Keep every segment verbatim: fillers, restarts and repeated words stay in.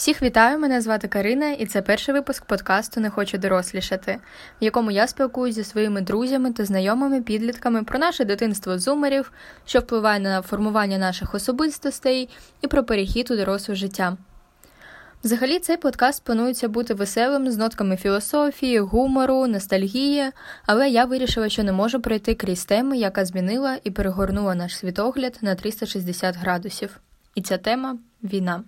Всіх вітаю, мене звати Карина, і це перший випуск подкасту «Не хочу дорослішати», в якому я спілкуюсь зі своїми друзями та знайомими підлітками про наше дитинство зумерів, що впливає на формування наших особистостей і про перехід у доросле життя. Взагалі, цей подкаст планується бути веселим, з нотками філософії, гумору, ностальгії, але я вирішила, що не можу пройти крізь теми, яка змінила і перегорнула наш світогляд на триста шістдесят градусів. І ця тема – війна.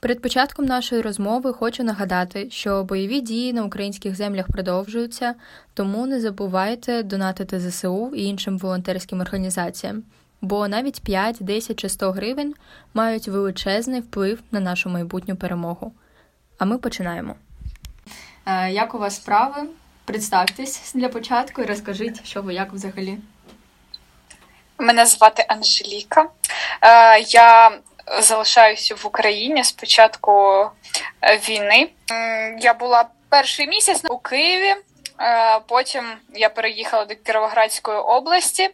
Перед початком нашої розмови хочу нагадати, що бойові дії на українських землях продовжуються, тому не забувайте донатити зе се у і іншим волонтерським організаціям, бо навіть п'ять, десять чи сто гривень мають величезний вплив на нашу майбутню перемогу. А ми починаємо. Як у вас справи? Представтесь для початку і розкажіть, що ви, як взагалі. Мене звати Анжеліка. Я... залишаюся в Україні з початку війни. Я була перший місяць у Києві, потім я переїхала до Кіровоградської області.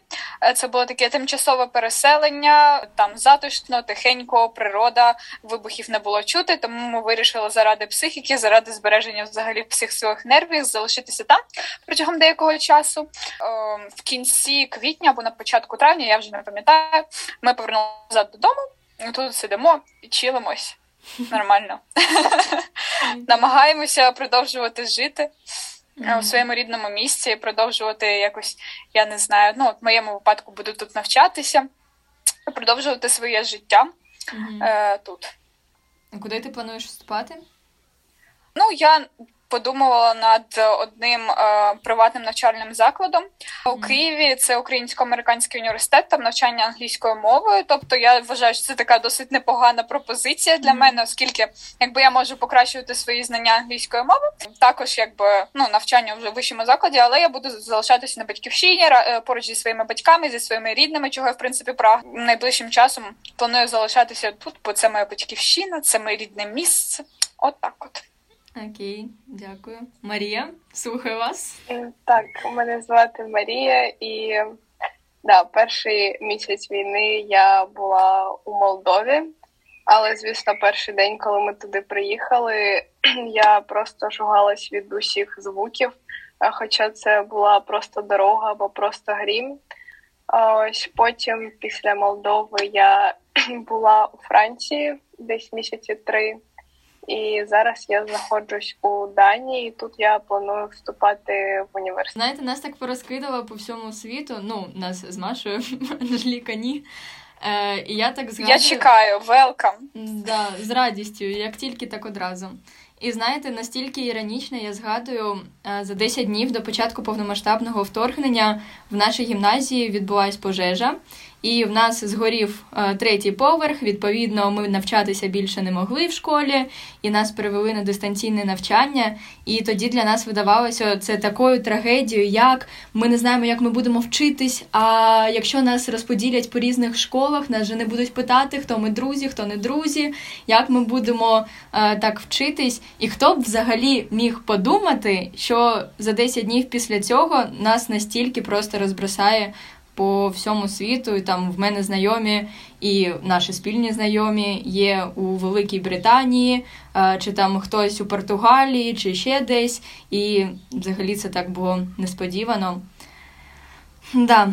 Це було таке тимчасове переселення, там затишно, тихенько, природа, вибухів не було чути, тому ми вирішили заради психіки, заради збереження взагалі всіх своїх нервів залишитися там протягом деякого часу. В кінці квітня або на початку травня, я вже не пам'ятаю, ми повернулися назад додому. Тут сидимо і чилимось. Нормально. Намагаємося продовжувати жити у своєму рідному місці, продовжувати якось, я не знаю, ну, от в моєму випадку буду тут навчатися, продовжувати своє життя е, тут. Куди ти плануєш вступати? Ну, я подумувала над одним е, приватним навчальним закладом у Києві. Це Українсько-Американський університет, там навчання англійською мовою. Тобто я вважаю, що це така досить непогана пропозиція для мене, оскільки якби я можу покращувати свої знання англійської мови. Також якби ну навчання вже в вищому закладі, але я буду залишатися на батьківщині поруч зі своїми батьками, зі своїми рідними, чого я в принципі прагну. Найближчим часом планую залишатися тут, бо це моя батьківщина, це моє рідне місце. От так от. Окей, дякую. Марія, слухаю вас. Так, мене звати Марія, і да, перший місяць війни я була у Молдові, але, звісно, перший день, коли ми туди приїхали, я просто шугалась від усіх звуків, хоча це була просто дорога або просто грім. Ось потім, після Молдови, я була у Франції десь місяці три. І зараз я знаходжусь у Данії, і тут я планую вступати в університет. Знаєте, нас так порозкидало по всьому світу, ну, нас з Машою, Анжеліка, ні. Е, і я так згадую... Я чекаю, welcome. Да, з радістю, як тільки, так одразу. І знаєте, настільки іронічно, я згадую, за десять днів до початку повномасштабного вторгнення в нашій гімназії відбулась пожежа, і в нас згорів третій поверх, відповідно, ми навчатися більше не могли в школі, і нас перевели на дистанційне навчання, і тоді для нас видавалося це такою трагедією, як ми не знаємо, як ми будемо вчитись, а якщо нас розподілять по різних школах, нас же не будуть питати, хто ми друзі, хто не друзі, як ми будемо е, так вчитись, і хто б взагалі міг подумати, що за десять днів після цього нас настільки просто розбросає по всьому світу, і там в мене знайомі, і наші спільні знайомі є у Великій Британії, чи там хтось у Португалії, чи ще десь, і взагалі це так було несподівано. Да.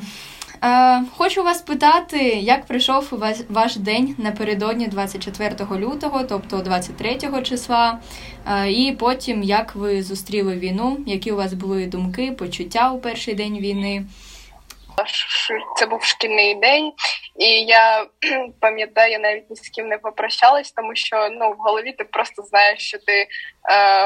Хочу вас питати, як прийшов ваш день напередодні двадцять четвертого лютого, тобто двадцять третього числа, і потім, як ви зустріли війну, які у вас були думки, почуття у перший день війни? Це був шкільний день, і я пам'ятаю, я навіть ні з ким не попрощалась, тому що ну в голові ти просто знаєш, що ти е,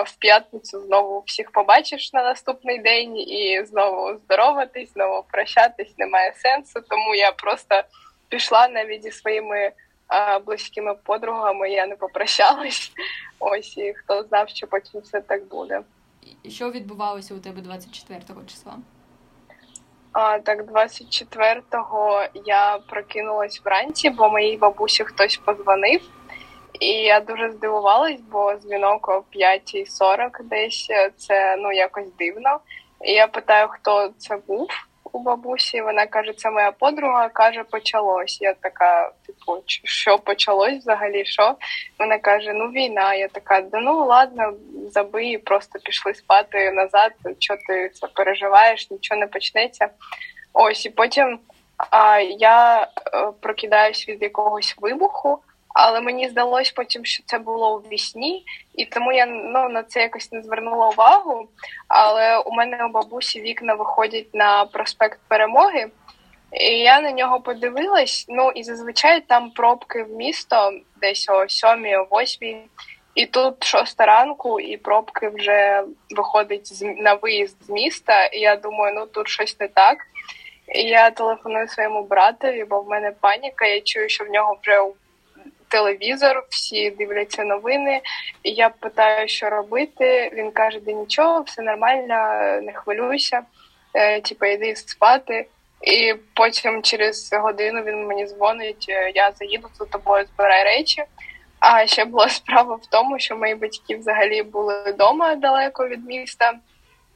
в п'ятницю знову всіх побачиш на наступний день, і знову здороватись, знову прощатись немає сенсу, тому я просто пішла навіть зі своїми е, близькими подругами, я не попрощалась, ось, і хто знав, що потім все так буде. Що відбувалося у тебе двадцять четвертого числа? А, так, двадцять четвертого я прокинулась вранці, бо моїй бабусі хтось подзвонив. І я дуже здивувалась, бо дзвінок о п'ятій сорок десь, це ну якось дивно. І я питаю, хто це був. у бабусі, вона каже, це моя подруга, каже, почалось. Я така, типу, що почалось взагалі, що? Вона каже, ну війна. Я така, да ну ладно, забий, просто пішли спати назад, що ти це переживаєш, нічого не почнеться. Ось, і потім а, я прокидаюсь від якогось вибуху, але мені здалось потім, що це було у вісні, і тому я ну, на це якось не звернула увагу. Але у мене у бабусі вікна виходять на проспект Перемоги, і я на нього подивилась, ну і зазвичай там пробки в місто десь о сьомій, о восьмій, і тут шоста ранку, і пробки вже виходять на виїзд з міста, і я думаю, ну тут щось не так. І я телефоную своєму братові, бо в мене паніка, я чую, що в нього вже телевізор, всі дивляться новини, і я питаю, що робити, він каже, де нічого, все нормально, не хвилюйся, е, типу, йди спати, і потім через годину він мені дзвонить, я заїду за тобою, збирай речі, а ще була справа в тому, що мої батьки взагалі були вдома далеко від міста,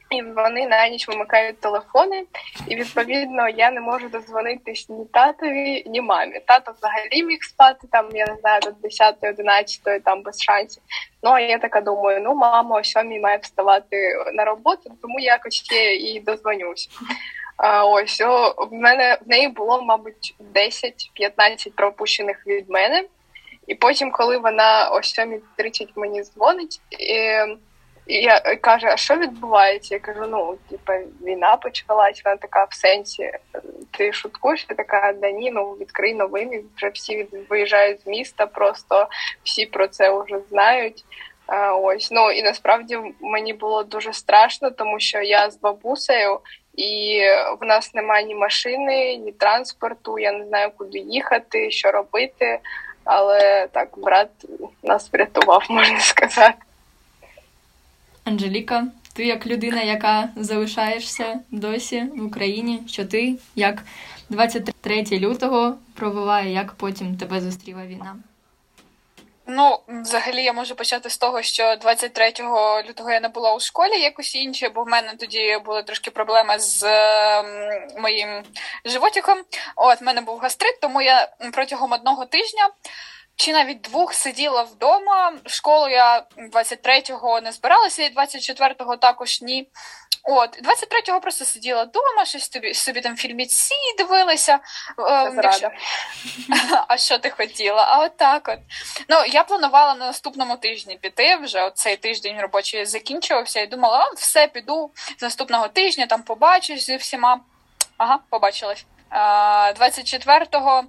і вони на ніч вимикають телефони, і, відповідно, я не можу додзвонитись ні татові, ні мамі. Тато взагалі міг спати, там, я не знаю, до десятої, одинадцятої, там, без шансів. Ну, а я така думаю, ну, мама о сьомій має вставати на роботу, тому я якось їй додзвонюсь. А, ось, о, в, мене, в неї було, мабуть, десять-п'ятнадцять пропущених від мене, і потім, коли вона о сьомій тридцять мені дзвонить, і... І я каже, а що відбувається? Я кажу, ну, типа, війна почалась, вона така, в сенсі, ти шуткуєш? Я така, да ні, ну, відкрий новини, вже всі виїжджають з міста, просто всі про це вже знають. А, ось, ну, і насправді мені було дуже страшно, тому що я з бабусею, і в нас немає ні машини, ні транспорту, я не знаю, куди їхати, що робити, але так, брат нас врятував, можна сказати. Анжеліка, ти як людина, яка залишаєшся досі в Україні, що ти, як двадцять третього лютого провела, і як потім тебе зустріла війна? Ну, взагалі, я можу почати з того, що двадцять третього лютого я не була у школі якось інше, бо в мене тоді були трошки проблеми з моїм животиком. От, в мене був гастрит, тому я протягом одного тижня чи навіть двох сиділа вдома. В школу я двадцять третього не збиралася, і двадцять четвертого також ні. От, двадцять третього просто сиділа вдома, щось собі, собі там фільміці дивилася. Е, якщо... А що ти хотіла? А от так от. Ну, я планувала на наступному тижні піти вже, от цей тиждень робочий закінчувався, і думала, а, все, піду з наступного тижня, там побачусь зі всіма. Ага, побачилась. Е, двадцять четвертого...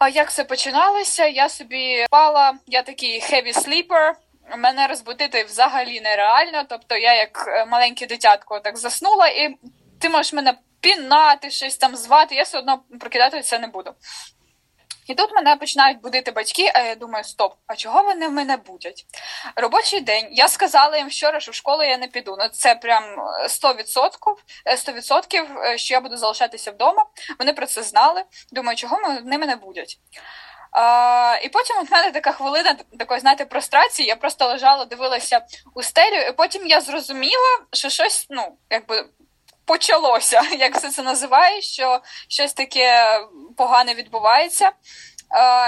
А як все починалося? Я собі спала, я такий heavy sleeper, мене розбудити взагалі нереально, тобто я як маленьке дитятко так заснула, і ти можеш мене пінати, щось там звати, я все одно прокидатися не буду. І тут мене починають будити батьки, а я думаю, стоп, а чого вони мене будять? Робочий день, я сказала їм вчора, що в школу я не піду, ну це прям сто відсотків, сто відсотків, що я буду залишатися вдома, вони про це знали, думаю, чого вони мене будять? А, і потім у мене така хвилина такої, знаєте, прострації, я просто лежала, дивилася у стелю, і потім я зрозуміла, що щось, ну, якби... почалося, як все це називає, що щось таке погане відбувається. Е,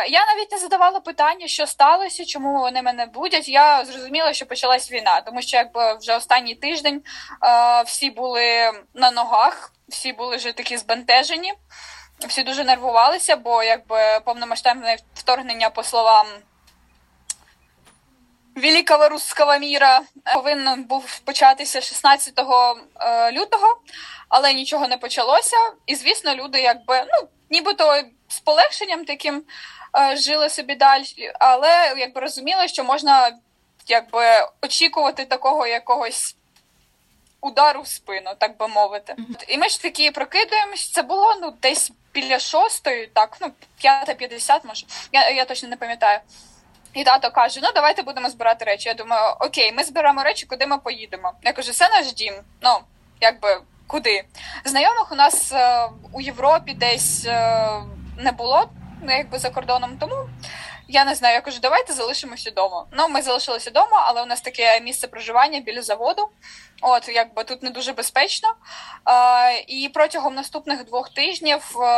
я навіть не задавала питання, що сталося, чому вони мене будять. Я зрозуміла, що почалась війна, тому що якби вже останній тиждень е, всі були на ногах, всі були вже такі збентежені, всі дуже нервувалися, бо якби повномасштабне вторгнення, по словам великого русского міра, повинен був початися шістнадцятого лютого, але нічого не почалося. І, звісно, люди якби, ну, нібито з полегшенням таким жили собі далі, але якби розуміли, що можна якби очікувати такого якогось удару в спину, так би мовити. І ми ж такі прокидаємось, це було, ну, десь біля шостої, так, ну, п'ята п'ятдесят, може, я, я точно не пам'ятаю. І тато каже, ну давайте будемо збирати речі. Я думаю, окей, ми збираємо речі, куди ми поїдемо? Я кажу, це наш дім, ну, якби, куди? Знайомих у нас е, у Європі десь е, не було, ну, якби за кордоном, тому я не знаю, я кажу, давайте залишимося вдома. Ну, ми залишилися вдома, але у нас таке місце проживання біля заводу. От, якби тут не дуже безпечно. Е, і протягом наступних двох тижнів е,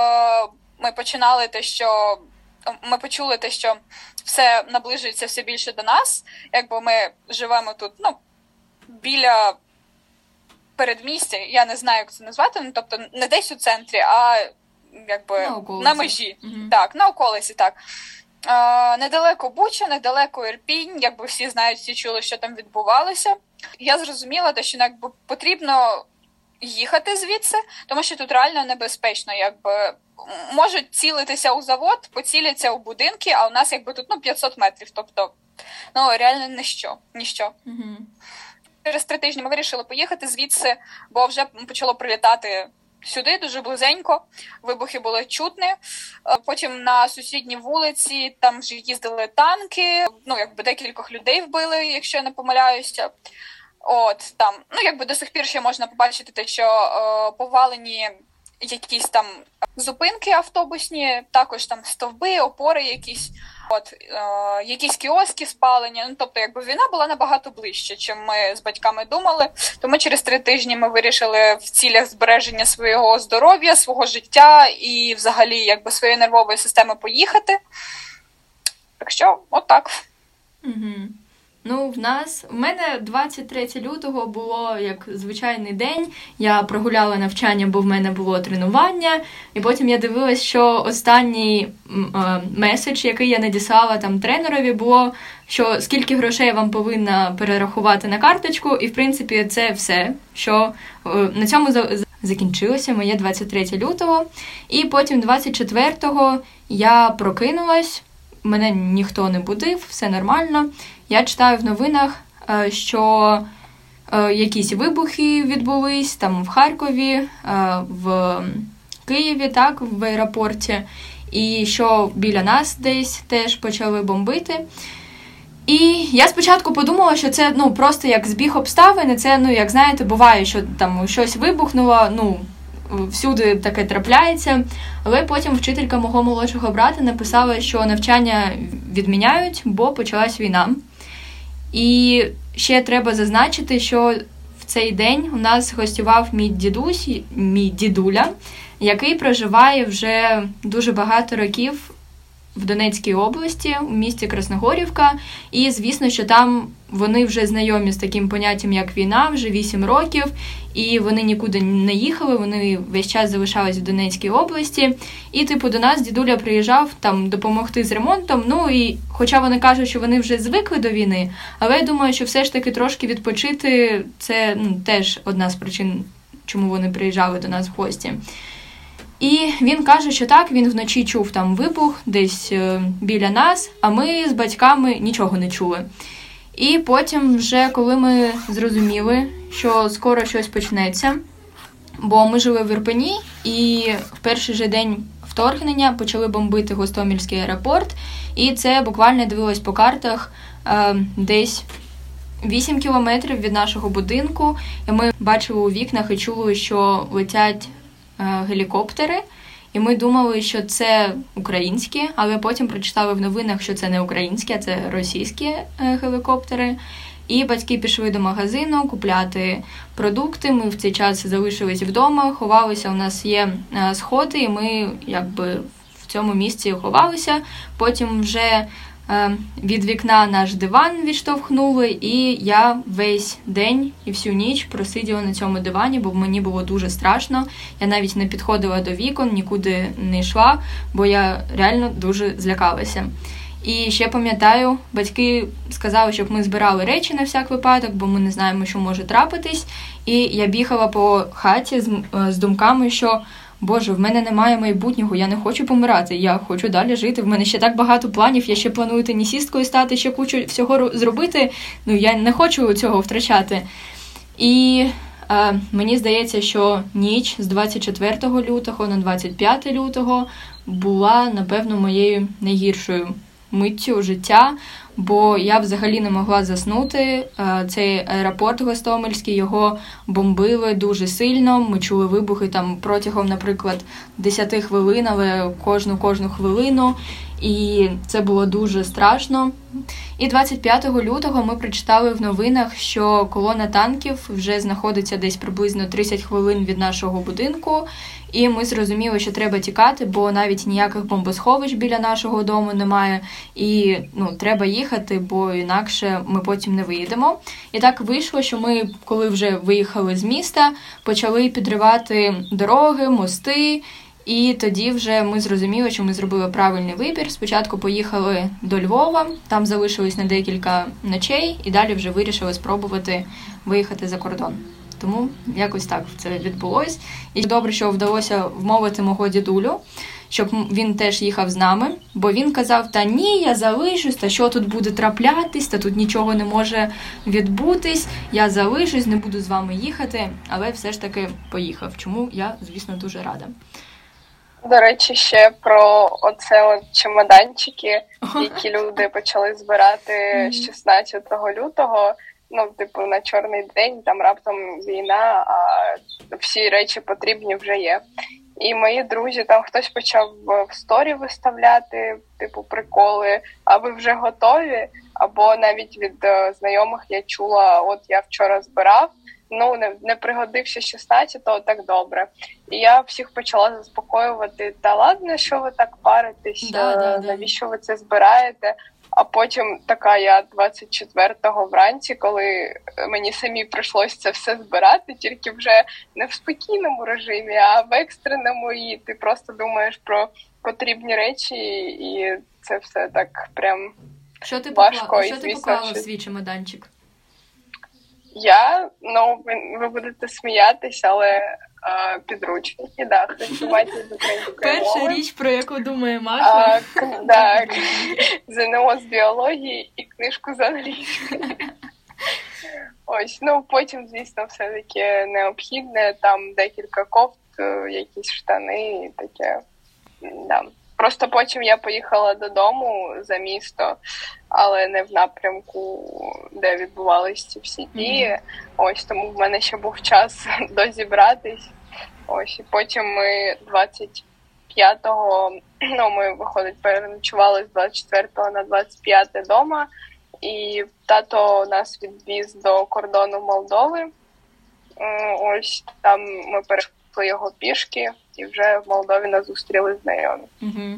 ми починали те, що ми почули те, що все наближується все більше до нас. Якби ми живемо тут, ну, біля передмістя, я не знаю, як це назвати, ну, тобто не десь у центрі, а якби на межі. Mm-hmm. Так, на околиці, так. Е, недалеко Буча, недалеко Ірпінь, якби всі знають, всі чули, що там відбувалося. Я зрозуміла, що якби потрібно їхати звідси, тому що тут реально небезпечно, якби можуть цілитися у завод, поціляться у будинки, а у нас якби тут, ну, п'ятсот метрів, тобто, ну, реально ніщо, ніщо. Mm-hmm. Через три тижні ми вирішили поїхати звідси, бо вже почало прилітати сюди дуже близенько, вибухи були чутні. Потім на сусідній вулиці там вже їздили танки, ну, якби декількох людей вбили, якщо я не помиляюся. От, там, ну, якби до сих пір ще можна побачити те, що е, повалені якісь там зупинки автобусні, також там стовби, опори якісь, от, е, якісь кіоски спалені. Ну, тобто, якби війна була набагато ближче, чим ми з батьками думали. Тому через три тижні ми вирішили в цілях збереження свого здоров'я, свого життя і взагалі, якби, своєї нервової системи поїхати. Так що, отак. Угу. Ну, в нас, в мене двадцять третього лютого було як звичайний день, я прогуляла навчання, бо в мене було тренування, і потім я дивилась, що останній е, меседж, який я надіслала там тренерові, було, що скільки грошей я вам повинна перерахувати на карточку, і в принципі це все, що е, на цьому за... закінчилося моє двадцять третього лютого, і потім двадцять четвертого я прокинулась. Мене ніхто не будив, все нормально. Я читаю в новинах, що якісь вибухи відбулись там в Харкові, в Києві, так, в аеропорті, і що біля нас десь теж почали бомбити. І я спочатку подумала, що це, ну, просто як збіг обставин, це, ну, як знаєте, буває, що там щось вибухнуло, ну, всюди таке трапляється, але потім вчителька мого молодшого брата написала, що навчання відміняють, бо почалась війна. І ще треба зазначити, що в цей день у нас гостював мій дідусь, мій дідуля, який проживає вже дуже багато років в Донецькій області, у місті Красногорівка, і, звісно, що там вони вже знайомі з таким поняттям, як війна, вже вісім років, і вони нікуди не їхали, вони весь час залишались в Донецькій області, і, типу, до нас дідуля приїжджав там допомогти з ремонтом, ну, і хоча вони кажуть, що вони вже звикли до війни, але я думаю, що все ж таки трошки відпочити, це, ну, теж одна з причин, чому вони приїжджали до нас в гості. І він каже, що так, він вночі чув там вибух десь біля нас, а ми з батьками нічого не чули. І потім вже, коли ми зрозуміли, що скоро щось почнеться, бо ми жили в Ірпені, і в перший же день вторгнення почали бомбити Гостомельський аеропорт, і це буквально дивилось по картах десь вісім кілометрів від нашого будинку, і ми бачили у вікнах і чули, що летять гелікоптери, і ми думали, що це українські, але потім прочитали в новинах, що це не українські, а це російські гелікоптери. І батьки пішли до магазину купляти продукти, ми в цей час залишились вдома, ховалися, у нас є сходи, і ми якби в цьому місці ховалися. Потім вже від вікна наш диван відштовхнули, і я весь день і всю ніч просиділа на цьому дивані, бо мені було дуже страшно. Я навіть не підходила до вікон, нікуди не йшла, бо я реально дуже злякалася. І ще пам'ятаю, батьки сказали, щоб ми збирали речі на всяк випадок, бо ми не знаємо, що може трапитись. І я бігала по хаті з, з думками, що Боже, в мене немає майбутнього, я не хочу помирати, я хочу далі жити, в мене ще так багато планів, я ще планую тенісісткою стати, ще кучу всього зробити, ну я не хочу цього втрачати. І е, мені здається, що ніч з двадцять четвертого лютого на двадцять п'яте лютого була, напевно, моєю найгіршою миттю життя, бо я взагалі не могла заснути. Цей аеропорт Гостомельський, його бомбили дуже сильно, ми чули вибухи там протягом, наприклад, десяти хвилин, але кожну-кожну хвилину, і це було дуже страшно. І двадцять п'ятого лютого ми прочитали в новинах, що колона танків вже знаходиться десь приблизно тридцять хвилин від нашого будинку, і ми зрозуміли, що треба тікати, бо навіть ніяких бомбосховищ біля нашого дому немає, і ну, треба їхати, бо інакше ми потім не виїдемо. І так вийшло, що ми, коли вже виїхали з міста, почали підривати дороги, мости. І тоді вже ми зрозуміли, що ми зробили правильний вибір. Спочатку поїхали до Львова, там залишились на декілька ночей, і далі вже вирішили спробувати виїхати за кордон. Тому якось так це відбулось. І добре, що вдалося вмовити мого дідулю, щоб він теж їхав з нами, бо він казав, та ні, я залишусь, та що тут буде траплятись, та тут нічого не може відбутись, я залишусь, не буду з вами їхати, але все ж таки поїхав, чому я, звісно, дуже рада. До речі, ще про оце от чемоданчики, які люди почали збирати з шістнадцятого лютого, ну, типу, на чорний день, там раптом війна, а всі речі потрібні вже є. І мої друзі, там хтось почав в сторі виставляти, типу, приколи, а ви вже готові, або навіть від знайомих я чула, от я вчора збирав, ну, не, не пригодився шістнадцятого, так добре. І я всіх почала заспокоювати, та ладно, що ви так паритесь, да, да, да. Навіщо ви це збираєте? А потім така я двадцять четвертого вранці, коли мені самі прийшлось це все збирати, тільки вже не в спокійному режимі, а в екстреному, і ти просто думаєш про потрібні речі, і це все так прям що ти важко. Поклала? І, що ти поклала в свій чемоданчик? Я, ну, ви, ви будете сміятися, але а, підручники, да, хтосувати з української перша мови. Річ, про яку думає Маша. А, так, ЗНО з біології і книжку з англійської. Ось, ну, потім, звісно, все-таки необхідне, там декілька кофт, якісь штани і таке, да. Просто потім я поїхала додому за місто, але не в напрямку, де відбувалися ці всі дії. Mm-hmm. Ось, тому в мене ще був час дозібратись. Ось, і потім ми двадцять п'ятого, ну, ми, виходить, переночували з двадцять четвертого на двадцять п'яте вдома. І тато нас відвіз до кордону Молдови. Ось, там ми перейшли його пішки. І вже в Молдові нас зустріли знайомі. Угу.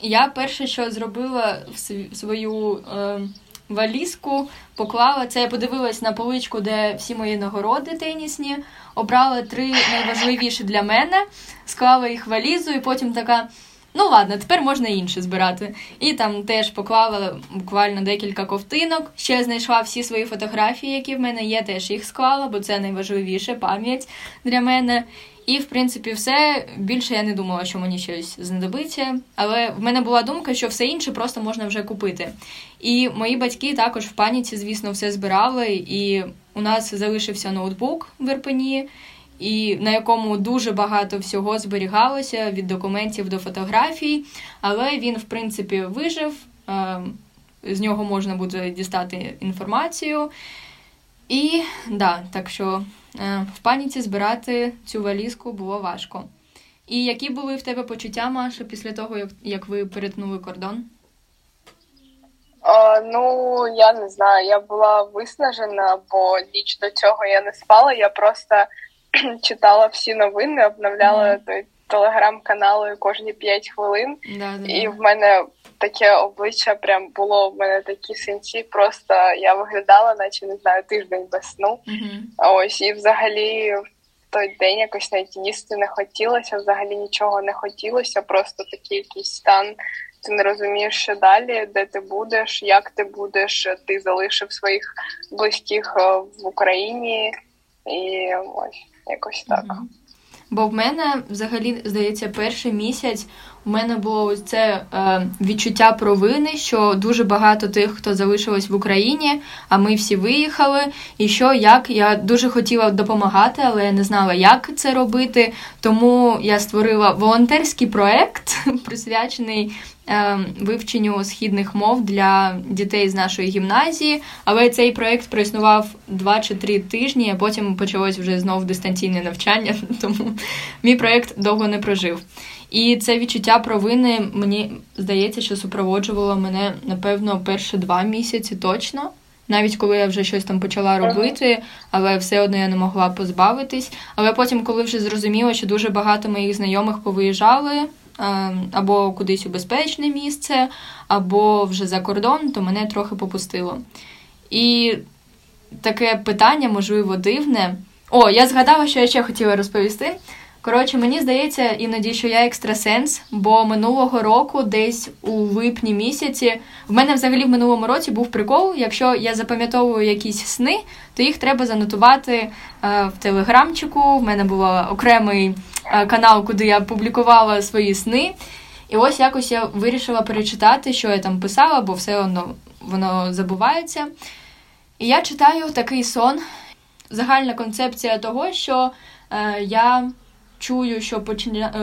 Я перше, що зробила в свою е, валізку, поклала, це я подивилась на поличку, де всі мої нагороди тенісні, обрала три найважливіші для мене, склала їх в валізу і потім така, ну ладно, тепер можна інше збирати. І там теж поклала буквально декілька ковтинок, ще знайшла всі свої фотографії, які в мене є, теж їх склала, бо це найважливіше, пам'ять для мене. І, в принципі, все. Більше я не думала, що мені щось знадобиться. Але в мене була думка, що все інше просто можна вже купити. І мої батьки також в паніці, звісно, все збирали. І у нас залишився ноутбук в Ірпені, і на якому дуже багато всього зберігалося, від документів до фотографій. Але він, в принципі, вижив. З нього можна буде дістати інформацію. І, да, так що в паніці збирати цю валізку було важко. І які були в тебе почуття, Маша, після того, як, як ви перетнули кордон? О, ну, я не знаю, я була виснажена, бо ніч до цього я не спала, я просто читала всі новини, обновляла mm. той телеграм-канали кожні п'ять хвилин, да, да, і да. в мене таке обличчя прям було, в мене такі синці, просто я виглядала, наче, не знаю, тиждень без сну. Mm-hmm. Ось, і взагалі в той день якось навіть їсти не хотілося, взагалі нічого не хотілося, просто такий якийсь стан, ти не розумієш, що далі, де ти будеш, як ти будеш, ти залишив своїх близьких в Україні, і ось, якось так. Mm-hmm. Бо в мене, взагалі, здається, перший місяць у мене було ось це е, відчуття провини, що дуже багато тих, хто залишилось в Україні, а ми всі виїхали, і що, як, я дуже хотіла допомагати, але я не знала, як це робити, тому я створила волонтерський проект, присвячений вивченню східних мов для дітей з нашої гімназії. Але цей проєкт проіснував два чи три тижні, а потім почалось вже знову дистанційне навчання, тому мій проєкт довго не прожив. І це відчуття провини, мені здається, що супроводжувало мене, напевно, перші два місяці точно. Навіть коли я вже щось там почала робити, але все одно я не могла позбавитись. Але потім, коли вже зрозуміла, що дуже багато моїх знайомих повиїжджали або кудись у безпечне місце, або вже за кордон, то мене трохи попустило. І таке питання, можливо, дивне. О, я згадала, що я ще хотіла розповісти. Коротше, мені здається іноді, що я екстрасенс, бо минулого року, десь у липні місяці, в мене взагалі в минулому році був прикол, якщо я запам'ятовую якісь сни, то їх треба занотувати е, в телеграмчику, в мене був окремий е, канал, куди я публікувала свої сни, і ось якось я вирішила перечитати, що я там писала, бо все одно воно забувається. І я читаю такий сон, загальна концепція того, що е, я... чую, що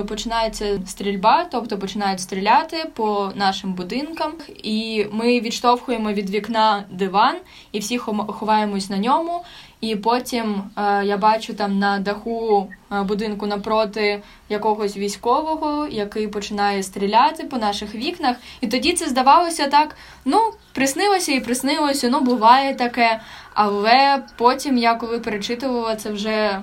починається стрільба, тобто починають стріляти по нашим будинкам. І ми відштовхуємо від вікна диван, і всі ховаємось на ньому. І потім е, я бачу там на даху будинку напроти якогось військового, який починає стріляти по наших вікнах. І тоді це здавалося так, ну, приснилося і приснилося, ну, буває таке. Але потім я, коли перечитувала це вже...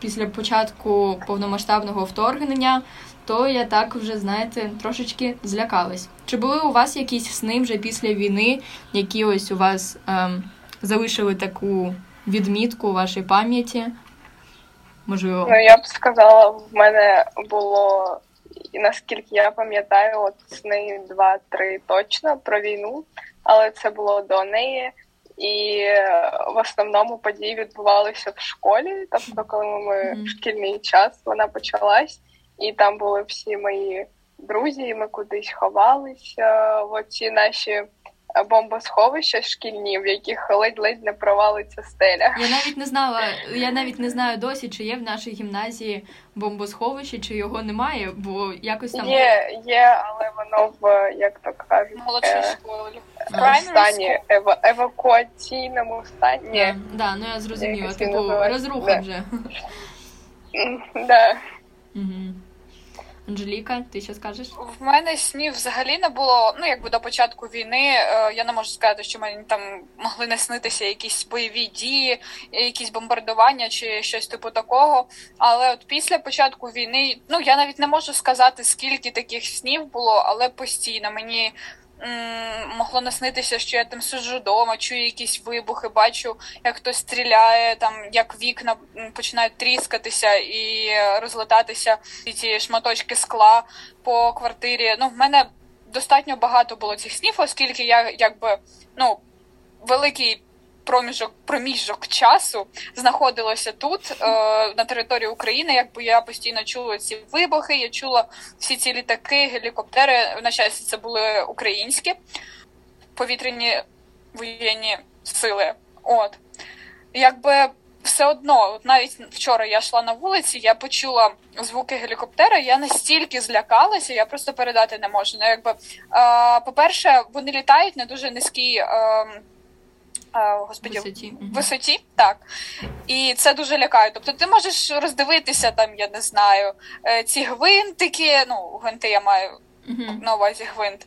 після початку повномасштабного вторгнення, то я так вже, знаєте, трошечки злякалась. Чи були у вас якісь сни вже після війни, які ось у вас ем, залишили таку відмітку у вашій пам'яті? Можливо. Ну, я б сказала, в мене було, наскільки я пам'ятаю, от сни два-три точно про війну, але це було до неї. І в основному події відбувалися в школі, тобто коли ми mm-hmm. шкільний час, вона почалась, і там були всі мої друзі, і ми кудись ховалися в оці наші бомбосховища шкільні, в яких ледь-ледь не провалиться стеля. Я навіть не знала, я навіть не знаю досі, чи є в нашій гімназії бомбосховище, чи його немає, бо якось там... Є, є, але воно в, як то кажуть, молодшій школі. В стані, ев, евакуаційному стані. Так, да, да, ну я зрозуміла, типу розруха да. вже. Так. Да. Угу. Анжеліка, ти що скажеш? В мене снів взагалі не було, ну, якби до початку війни, я не можу сказати, що мені там могли наснитися якісь бойові дії, якісь бомбардування чи щось типу такого, але от після початку війни, ну, я навіть не можу сказати, скільки таких снів було, але постійно мені могло наснитися, що я там сиджу вдома, чую якісь вибухи, бачу, як хтось стріляє, там як вікна починають тріскатися і розлетатися і ці шматочки скла по квартирі. Ну, в мене достатньо багато було цих снів, оскільки я якби, ну, великий проміжок, проміжок часу знаходилася тут, е, на території України, якби я постійно чула ці вибухи, я чула всі ці літаки, гелікоптери, на щастя, це були українські повітряні воєнні сили. От. Якби все одно, навіть вчора я йшла на вулиці, я почула звуки гелікоптера, я настільки злякалася, я просто передати не можу. Ну, якби, е, по-перше, вони літають на дуже низькій... Е, Господі, висоті. висоті, так. І це дуже лякає. Тобто ти можеш роздивитися там, я не знаю, ці гвинтики, ну, гвинти я маю uh-huh. на увазі гвинт.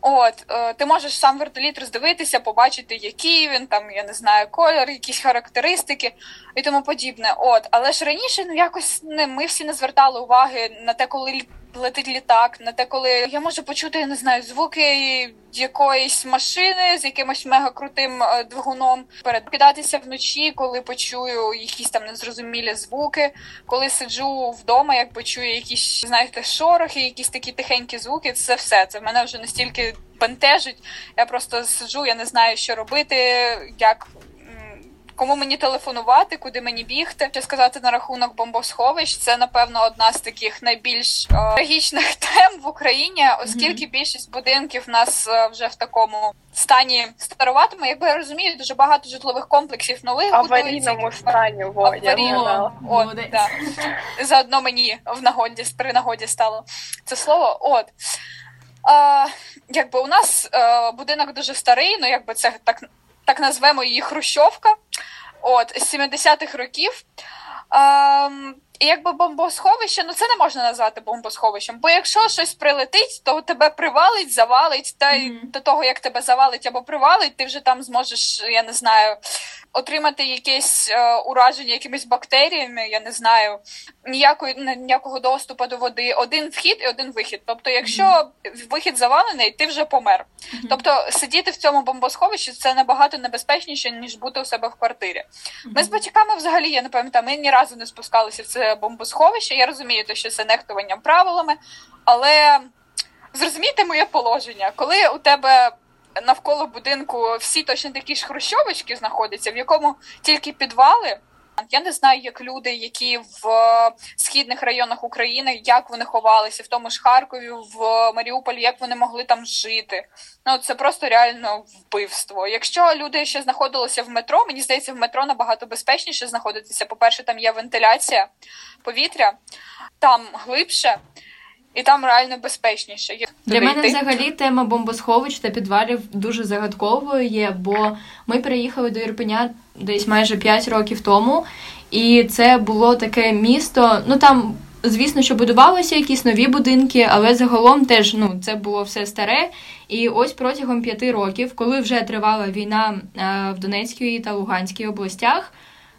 От, ти можеш сам вертоліт роздивитися, побачити, який він, там, я не знаю, колір, якісь характеристики і тому подібне. От, але ж раніше, ну, якось не, ми всі не звертали уваги на те, коли летить літак, на те, коли я можу почути, я не знаю, звуки якоїсь машини з якимось мегакрутим двигуном, перекидатися вночі, коли почую якісь там незрозумілі звуки, коли сиджу вдома, як почую якісь, знаєте, шорохи, якісь такі тихенькі звуки, це все, це мене вже настільки бентежить, я просто сиджу, я не знаю, що робити, як... Кому мені телефонувати, куди мені бігти. Що сказати на рахунок бомбосховищ, це, напевно, одна з таких найбільш е, трагічних тем в Україні, оскільки mm-hmm. більшість будинків в нас е, вже в такому стані старуватому. Якби я розумію, дуже багато житлових комплексів нових будується. Аварійному стані, во, я вгадала. Да. Заодно мені в нагоді, при нагоді стало це слово. От. Е, якби у нас е, будинок дуже старий, ну якби це так, так назвемо її хрущовка, от, з сімдесятих років. Е, І якби бомбосховище, ну це не можна назвати бомбосховищем, бо якщо щось прилетить, то тебе привалить, завалить, та й mm. до того, як тебе завалить або привалить, ти вже там зможеш, я не знаю, отримати якесь е, ураження якимись бактеріями, я не знаю, ніякої, ніякого доступу до води. Один вхід і один вихід. Тобто, якщо mm. вихід завалений, ти вже помер. Mm-hmm. Тобто сидіти в цьому бомбосховищі – це набагато небезпечніше, ніж бути у себе в квартирі. Mm-hmm. Ми з батьками взагалі, я не пам'ятаю, ми ні разу не спускалися в це бомбосховище. Я розумію, що це нехтування правилами, але зрозумійте моє положення. Коли у тебе навколо будинку всі точно такі ж хрущовочки знаходяться, в якому тільки підвали. Я не знаю, як люди, які в східних районах України, як вони ховалися, в тому ж Харкові, в Маріуполі, як вони могли там жити. Ну, це просто реально вбивство. Якщо люди ще знаходилися в метро, мені здається, в метро набагато безпечніше знаходитися. По-перше, там є вентиляція повітря, там глибше і там реально безпечніше. Для мене взагалі тема бомбосховищ та підвалів дуже загадковою є, бо ми переїхали до Ірпеня десь майже п'ять років тому, і це було таке місто, ну там, звісно, що будувалися якісь нові будинки, але загалом теж, ну, це було все старе, і ось протягом п'яти років, коли вже тривала війна в Донецькій та Луганській областях,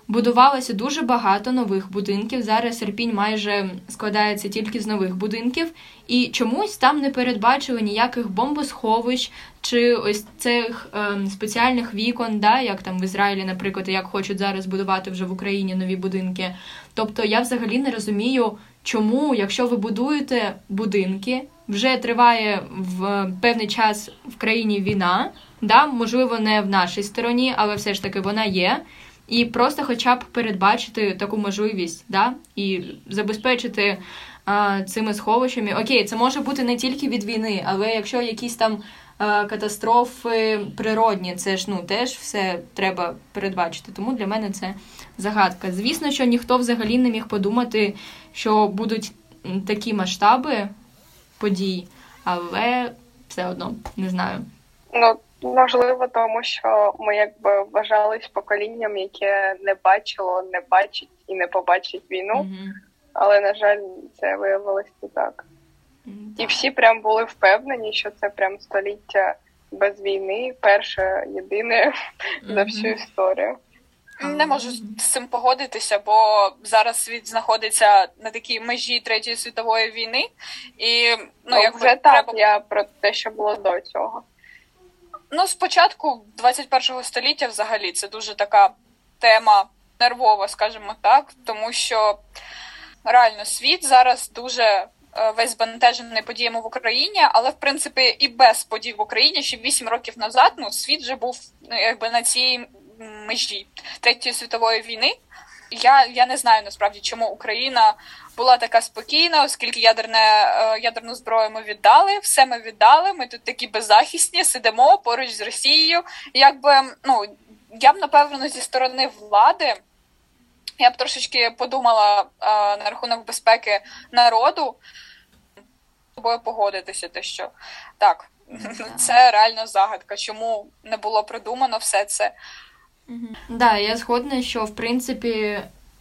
будувалося дуже багато нових будинків. Зараз Ірпінь майже складається тільки з нових будинків. І чомусь там не передбачили ніяких бомбосховищ чи ось цих е, спеціальних вікон, да, як там в Ізраїлі, наприклад, як хочуть зараз будувати вже в Україні нові будинки. Тобто я взагалі не розумію, чому, якщо ви будуєте будинки, вже триває в певний час в країні війна, да, можливо, не в нашій стороні, але все ж таки вона є, і просто хоча б передбачити таку можливість, да, і забезпечити а, цими сховищами. Окей, це може бути не тільки від війни, але якщо якісь там а, катастрофи природні, це ж, ну, теж все треба передбачити. Тому для мене це загадка. Звісно, що ніхто взагалі не міг подумати, що будуть такі масштаби подій, але все одно, не знаю. Ну, можливо, тому що ми якби вважались поколінням, яке не бачило, не бачить і не побачить війну, mm-hmm. але, на жаль, це виявилося не так. Mm-hmm. І всі прям були впевнені, що це прям століття без війни, перше, єдине mm-hmm. за всю історію. Не можу з цим погодитися, бо зараз світ знаходиться на такій межі Третьої світової війни. І, ну, ну, якби, вже так, треба... я про те, що було до цього. Ну, спочатку двадцять першого століття взагалі це дуже така тема нервова, скажімо так, тому що реально світ зараз дуже весь збентежений подіями в Україні, але, в принципі, і без подій в Україні, ще вісім років назад, ну, світ вже був, ну, якби на цій межі Третьої світової війни. Я, я не знаю, насправді, чому Україна була така спокійна, оскільки ядерне, ядерну зброю ми віддали, все ми віддали, ми тут такі беззахисні, сидимо поруч з Росією. Якби, ну, я б, напевно, зі сторони влади, я б трошечки подумала а, на рахунок безпеки народу, з тобою погодитися, те, що так, це реально загадка, чому не було придумано все це. Да, я згодна, що, в принципі,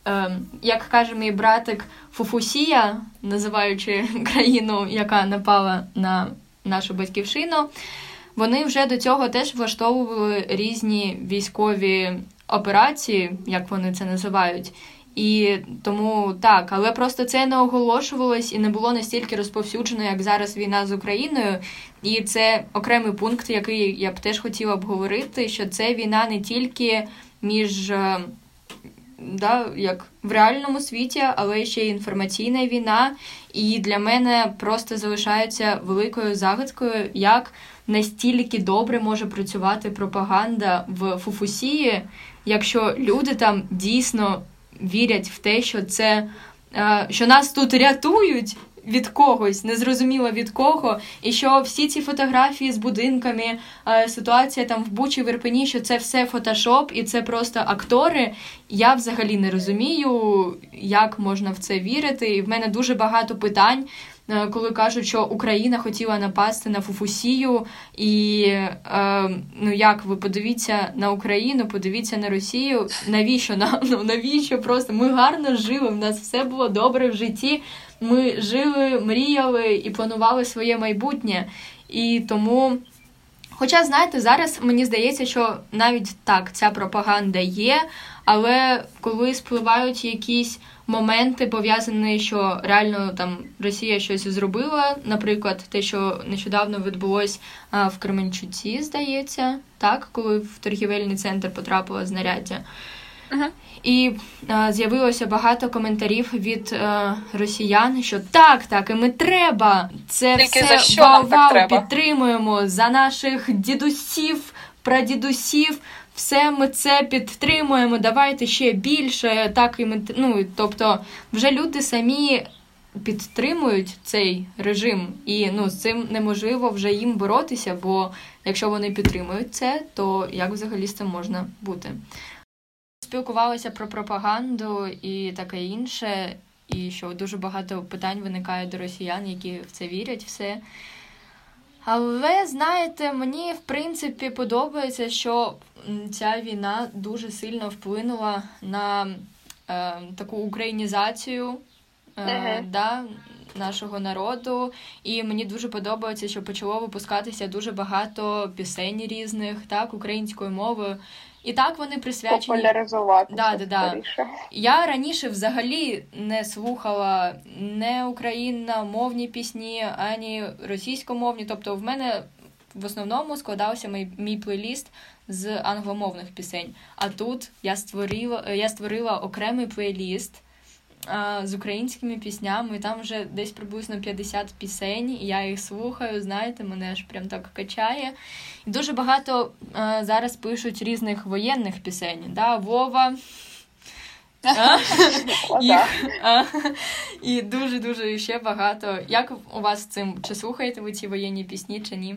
е, як каже мій братик Фуфусія, називаючи країну, яка напала на нашу батьківщину, вони вже до цього теж влаштовували різні військові операції, як вони це називають. І тому так, але просто це не оголошувалось і не було настільки розповсюджено, як зараз війна з Україною. І це окремий пункт, який я б теж хотіла обговорити, що це війна не тільки між, да, як в реальному світі, але ще й інформаційна війна. І для мене просто залишається великою загадкою, як настільки добре може працювати пропаганда в Фуфусії, якщо люди там дійсно... вірять в те, що це, що нас тут рятують від когось, незрозуміло від кого, і що всі ці фотографії з будинками, ситуація там в Бучі, в Ірпені, що це все фотошоп і це просто актори. Я взагалі не розумію, як можна в це вірити, і в мене дуже багато питань коли кажуть, що Україна хотіла напасти на Фуфусію, і е, ну як ви подивіться на Україну, подивіться на Росію, навіщо нам? Ну навіщо просто? Ми гарно жили, в нас все було добре в житті, ми жили, мріяли і планували своє майбутнє. І тому, хоча, знаєте, зараз мені здається, що навіть так, ця пропаганда є, але коли спливають якісь моменти, пов'язані, що реально там Росія щось зробила, наприклад, те, що нещодавно відбулось а, в Кременчуці, здається, так, коли в торгівельний центр потрапило знаряддя. Ага. Uh-huh. І а, з'явилося багато коментарів від а, росіян, що так, так, і ми треба, це тільки все, за що вау, нам так треба. Підтримуємо за наших дідусів, прадідусів, все ми це підтримуємо, давайте ще більше, так і ми, ну, тобто, вже люди самі підтримують цей режим, і, ну, з цим неможливо вже їм боротися, бо якщо вони підтримують це, то як взагалі з цим можна бути? Спілкувалися про пропаганду і таке інше, і що дуже багато питань виникає до росіян, які в це вірять, все. Але, знаєте, мені, в принципі, подобається, що ця війна дуже сильно вплинула на е, таку українізацію е, uh-huh. да, нашого народу. І мені дуже подобається, що почало випускатися дуже багато пісень різних, так, українською мовою. І так вони присвячені... Популяризувати. Да, да, да. Я раніше взагалі не слухала не україномовні пісні, ані російськомовні. Тобто в мене в основному складався мій, мій плейліст з англомовних пісень. А тут я створила, я створила окремий плейліст а, з українськими піснями. Там вже десь приблизно п'ятдесят пісень. І я їх слухаю, знаєте, мене аж прям так качає. І дуже багато а, зараз пишуть різних воєнних пісень. Да? Вова... І дуже-дуже ще багато. Як у вас з цим? Чи слухаєте ви ці воєнні пісні, чи ні?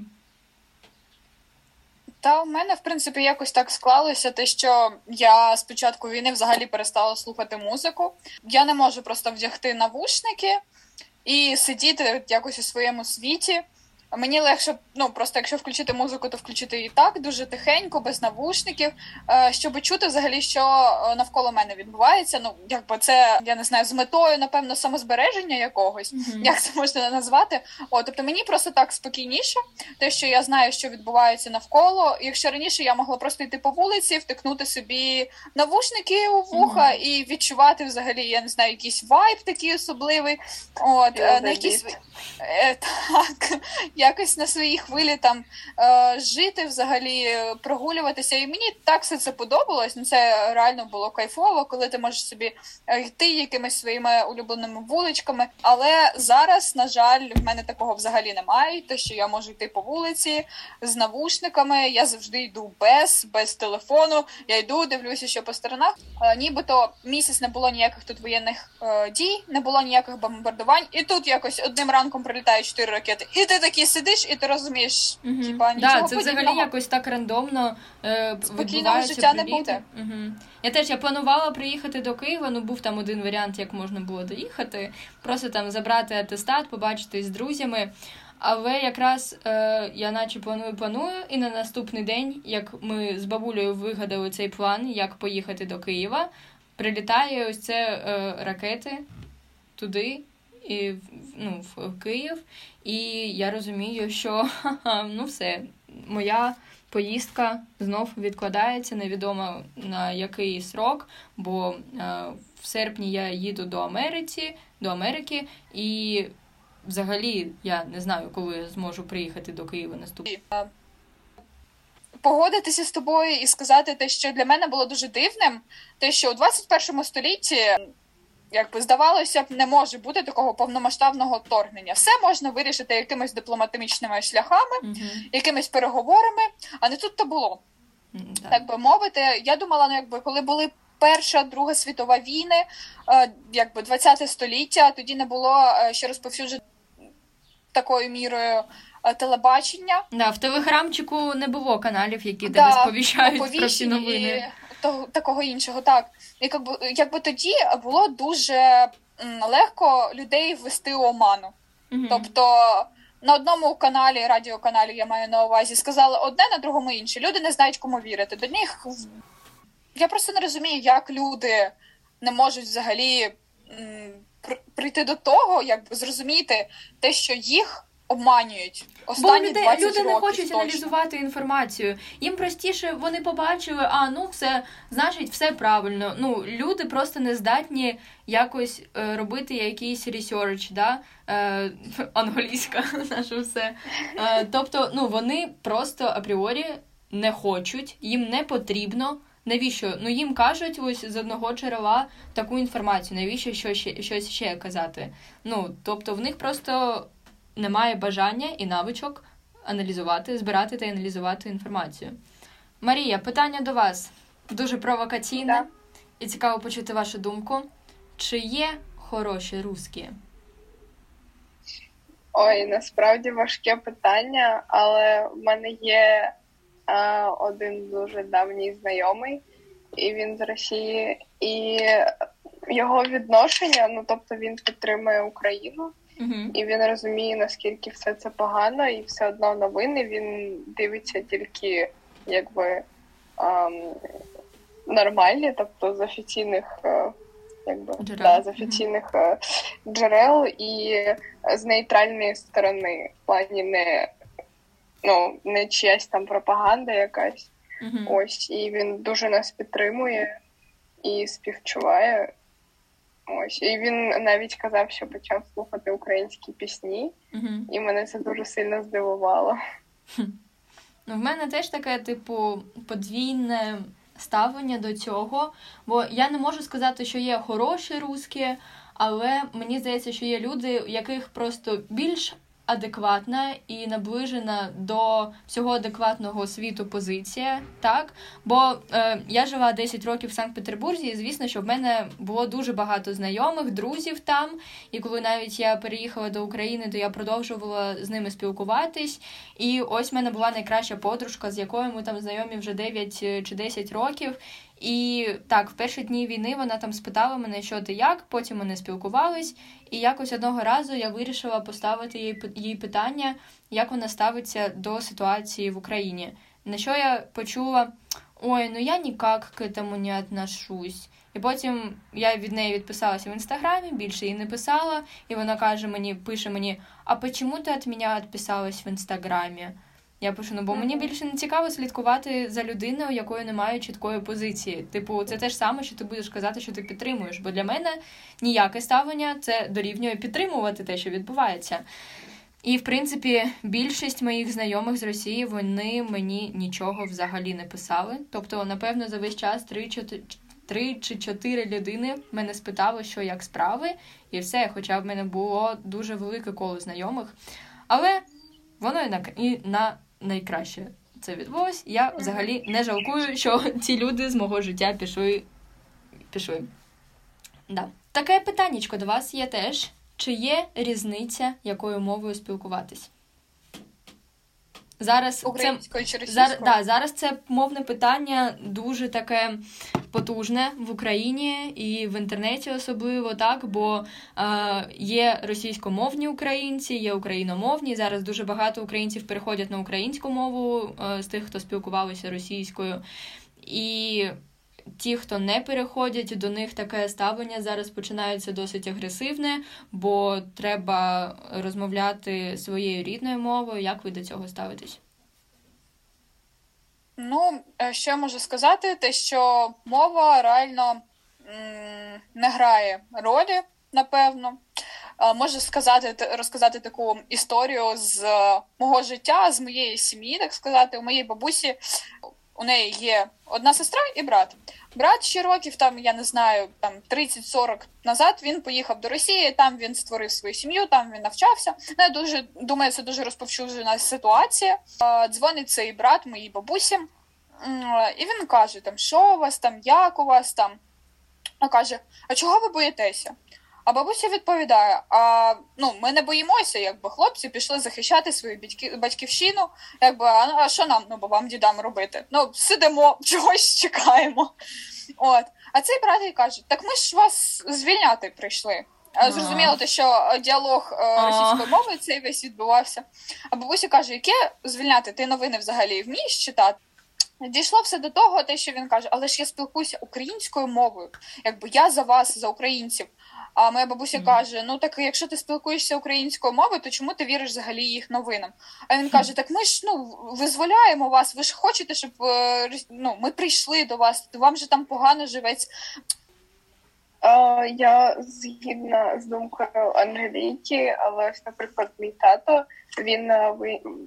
Та в мене, в принципі, якось так склалося, те, що я з початку війни взагалі перестала слухати музику. Я не можу просто вдягти навушники і сидіти якось у своєму світі. Мені легше, ну, просто якщо включити музику, то включити її так, дуже тихенько, без навушників, щоб чути взагалі, що навколо мене відбувається. Ну, якби це, я не знаю, з метою, напевно, самозбереження якогось, mm-hmm. як це можна назвати. О, тобто мені просто так спокійніше, те, що я знаю, що відбувається навколо. Якщо раніше я могла просто йти по вулиці, втикнути собі навушники у вуха mm-hmm. і відчувати взагалі, я не знаю, якийсь вайб такий особливий. От, на якісь... Так... якось на своїй хвилі там е, жити взагалі, прогулюватися. І мені так все це подобалось. Ну, це реально було кайфово, коли ти можеш собі йти якимись своїми улюбленими вуличками. Але зараз, на жаль, в мене такого взагалі немає. Те, що я можу йти по вулиці з навушниками, я завжди йду без, без телефону. Я йду, дивлюся, що по сторонах. Е, нібито місяць не було ніяких тут воєнних е, дій, не було ніяких бомбардувань. І тут якось одним ранком прилітають чотири ракети. І ти такі сидиш і ти розумієш, угу. хіба нічого да, це подібного. Взагалі якось так рандомно е, спокійного життя приліти. Не буде. Угу. Я теж я планувала приїхати до Києва, ну був там один варіант, як можна було доїхати, просто там забрати атестат, побачитись з друзями. Але якраз е, я наче планую-планую, і на наступний день, як ми з бабулею вигадали цей план, як поїхати до Києва, прилітає ось це е, ракети туди, і, ну, в Київ, і я розумію, що ха-ха, ну все, моя поїздка знов відкладається, невідомо на який срок, бо е, в серпні я їду до Америці, до Америки, і взагалі я не знаю, коли я зможу приїхати до Києва наступного. Погодитися з тобою і сказати те, що для мене було дуже дивним, те, що у двадцять першому столітті якби здавалося б, не може бути такого повномасштабного вторгнення. Все можна вирішити якимись дипломатичними шляхами, mm-hmm. якимись переговорами, а не тут то було. Mm-hmm. Так би мовити, я думала, ну якби коли були Перша, Друга світова війни, е, якби двадцяте століття, тоді не було е, ще розповсюджено такою мірою е, телебачення. Да, в телеграмчику не було каналів, які да, тебе сповіщають про всі новини. Того, такого іншого, так. І якби, якби тоді було дуже м, легко людей ввести у оману. Mm-hmm. Тобто на одному каналі, радіоканалі, я маю на увазі, сказали одне, на другому інше. Люди не знають, кому вірити. До них я просто не розумію, як люди не можуть взагалі м, прийти до того, як зрозуміти те, що їх обманюють. Останні люди, двадцять люди років, не хочуть точно аналізувати інформацію. Їм простіше, вони побачили, а, ну, все, значить, все правильно. Ну, люди просто не здатні якось е, робити якийсь ресерч, да? Е, англійська наше все. Е, тобто, ну, вони просто апріорі не хочуть, їм не потрібно. Навіщо? Ну, їм кажуть ось з одного джерела таку інформацію. Навіщо що ще, щось ще казати? Ну, тобто, в них просто немає бажання і навичок аналізувати, збирати та аналізувати інформацію. Марія, питання до вас. Дуже провокаційне. Да. І цікаво почути вашу думку. Чи є хороші русські? Ой, насправді важке питання, але в мене є е, один дуже давній знайомий, і він з Росії. І його відношення, ну, тобто він підтримує Україну. Mm-hmm. І він розуміє, наскільки все це погано, і все одно новини він дивиться тільки якби ем, нормальні, тобто з офіційних, е, якби, джерел. Да, з офіційних е, джерел і з нейтральної сторони, в плані не, ну, не чиясь там пропаганда якась. Mm-hmm. Ось, і він дуже нас підтримує і співчуває. Ось. І він навіть казав, що почав слухати українські пісні, uh-huh. і мене це дуже сильно здивувало. Ну, в мене теж таке, типу, подвійне ставлення до цього, бо я не можу сказати, що є хороші русські, але мені здається, що є люди, яких просто більш адекватна і наближена до всього адекватного світу позиція, так? Бо е, я жила десять років в Санкт-Петербурзі, і, звісно, що в мене було дуже багато знайомих, друзів там, і коли навіть я переїхала до України, то я продовжувала з ними спілкуватись, і ось в мене була найкраща подружка, з якою ми там знайомі вже дев'ять чи десять років, і так, в перші дні війни вона там спитала мене, що ти як, потім ми не спілкувались, і якось одного разу я вирішила поставити їй, їй питання, як вона ставиться до ситуації в Україні. На що я почула, ой, ну я ніяк к этому не отношусь. І потім я від неї відписалася в Інстаграмі, більше їй не писала, і вона каже мені, пише мені, а почему ти від мене відписалась в Інстаграмі? Я пишу, ну бо мені більше не цікаво слідкувати за людиною, у якої немає чіткої позиції. Типу, це те ж саме, що ти будеш казати, що ти підтримуєш. Бо для мене ніяке ставлення – це дорівнює підтримувати те, що відбувається. І, в принципі, більшість моїх знайомих з Росії, вони мені нічого взагалі не писали. Тобто, напевно, за весь час три чи чотири людини мене спитали, що як справи, і все, хоча в мене було дуже велике коло знайомих. Але воно і на... І на найкраще це відбулось. Я взагалі не жалкую, що ці люди з мого життя пішли. пішли. Да. Таке питаннячко до вас є теж. Чи є різниця, якою мовою спілкуватись? Зараз українською це... чи російською? Зар... Да, зараз це мовне питання дуже таке потужне в Україні і в інтернеті особливо, так, бо е, є російськомовні українці, є україномовні, зараз дуже багато українців переходять на українську мову е, з тих, хто спілкувалися російською, і ті, хто не переходять, до них таке ставлення зараз починається досить агресивне, бо треба розмовляти своєю рідною мовою. Як ви до цього ставитесь? Ну, що я можу сказати, те, що мова реально м- не грає ролі, напевно. Можу сказати, розказати таку історію з мого життя, з моєї сім'ї, так сказати, у моєї бабусі. У неї є одна сестра і брат. Брат ще років, там, я не знаю, там тридцять-сорок назад він поїхав до Росії, там він створив свою сім'ю, там він навчався. Я дуже, думаю, це дуже розповсюджена ситуація. Дзвонить цей брат моїй бабусі, і він каже, там, що у вас, там, як у вас, там. Вона каже, а чого ви боїтеся? А бабуся відповідає, а, ну, ми не боїмося, якби хлопці пішли захищати свою батьки, батьківщину, якби, а, а що нам, ну, бо вам, дідам, робити? Ну, сидимо, чогось чекаємо. От. А цей брат їй каже, так ми ж вас звільняти прийшли. Зрозуміло те, що діалог російської мови цей весь відбувався. А бабуся каже, яке звільняти, ти новини взагалі вмієш читати? Дійшло все до того, те, що він каже, але ж я спілкуюся українською мовою, якби я за вас, за українців. А моя бабуся mm. каже, ну так якщо ти спілкуєшся українською мовою, то чому ти віриш взагалі їх новинам? А він mm. каже, так ми ж ну визволяємо вас, ви ж хочете, щоб ну, ми прийшли до вас, вам же там погано живеться. Uh, я згідна з думкою Анжеліки, але, наприклад, мій тато, він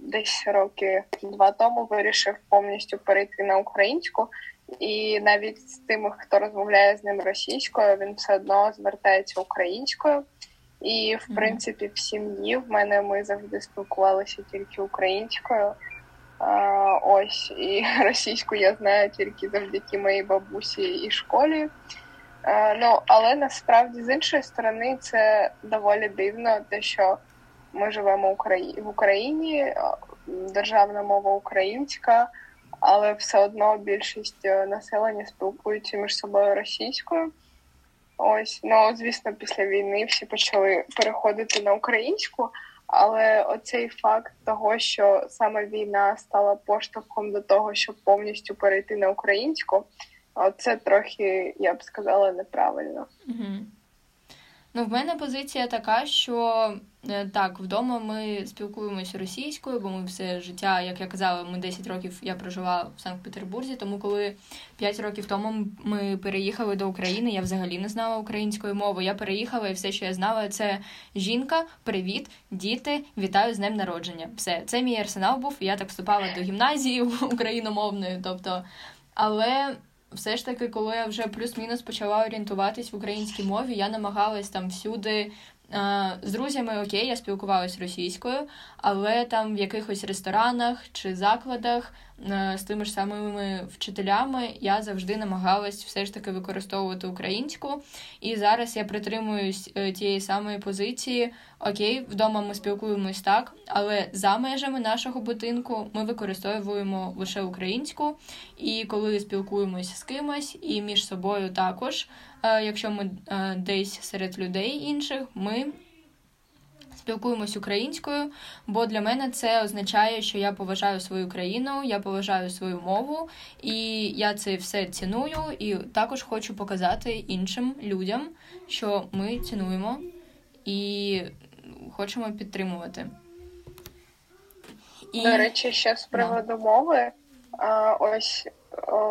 десь роки два тому вирішив повністю перейти на українську, і навіть з тими, хто розмовляє з ним російською, він все одно звертається українською. І, в принципі, в сім'ї в мене ми завжди спілкувалися тільки українською. Uh, ось, і російську я знаю тільки завдяки моїй бабусі і школі. Ну, але насправді, з іншої сторони, це доволі дивно, те, що ми живемо в Україні, державна мова українська, але все одно більшість населення спілкуються між собою російською. Ось, ну, звісно, після війни всі почали переходити на українську, але оцей факт того, що саме війна стала поштовхом до того, щоб повністю перейти на українську, це трохи, я б сказала, неправильно. Угу. Ну, в мене позиція така, що так, вдома ми спілкуємося російською, бо ми все життя, як я казала, ми десять років я прожила в Санкт-Петербурзі, тому коли п'ять років тому ми переїхали до України, я взагалі не знала української мови. Я переїхала, і все, що я знала, це жінка, привіт, діти, вітаю з днем народження. Все, це мій арсенал був, я так вступала до гімназії україномовної, тобто, але... Все ж таки, коли я вже плюс-мінус почала орієнтуватись в українській мові, я намагалась там всюди, з друзями, окей, я спілкувалась російською, але там в якихось ресторанах чи закладах з тими ж самими вчителями я завжди намагалась все ж таки використовувати українську. І зараз я притримуюсь тієї самої позиції, окей, вдома ми спілкуємось так, але за межами нашого будинку ми використовуємо лише українську. І коли спілкуємось з кимось і між собою також, якщо ми десь серед людей інших, ми спілкуємось українською, бо для мене це означає, що я поважаю свою країну, я поважаю свою мову, і я це все ціную, і також хочу показати іншим людям, що ми цінуємо і хочемо підтримувати. І... До речі, ще з приводу no. мови, ось,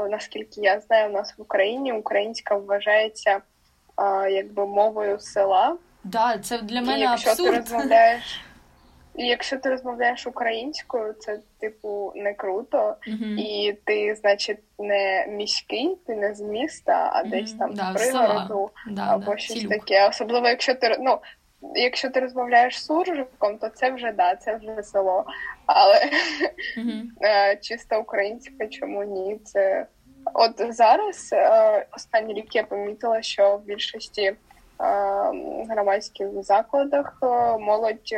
наскільки я знаю, у нас в Україні українська вважається якби мовою села. Да, це для мене абсурд. І якщо ти розмовляєш, і якщо ти розмовляєш українською, це типу не круто, mm-hmm. і ти, значить, не міський, ти не з міста, а mm-hmm. десь там да, з пригороду да, або да, щось сілюк. Таке. Особливо, якщо ти ну якщо ти розмовляєш з суржиком, то це вже да, це вже село. Але mm-hmm. чисто українська, чому ні? Це от зараз останні рік я помітила, що в більшості громадських закладах молодь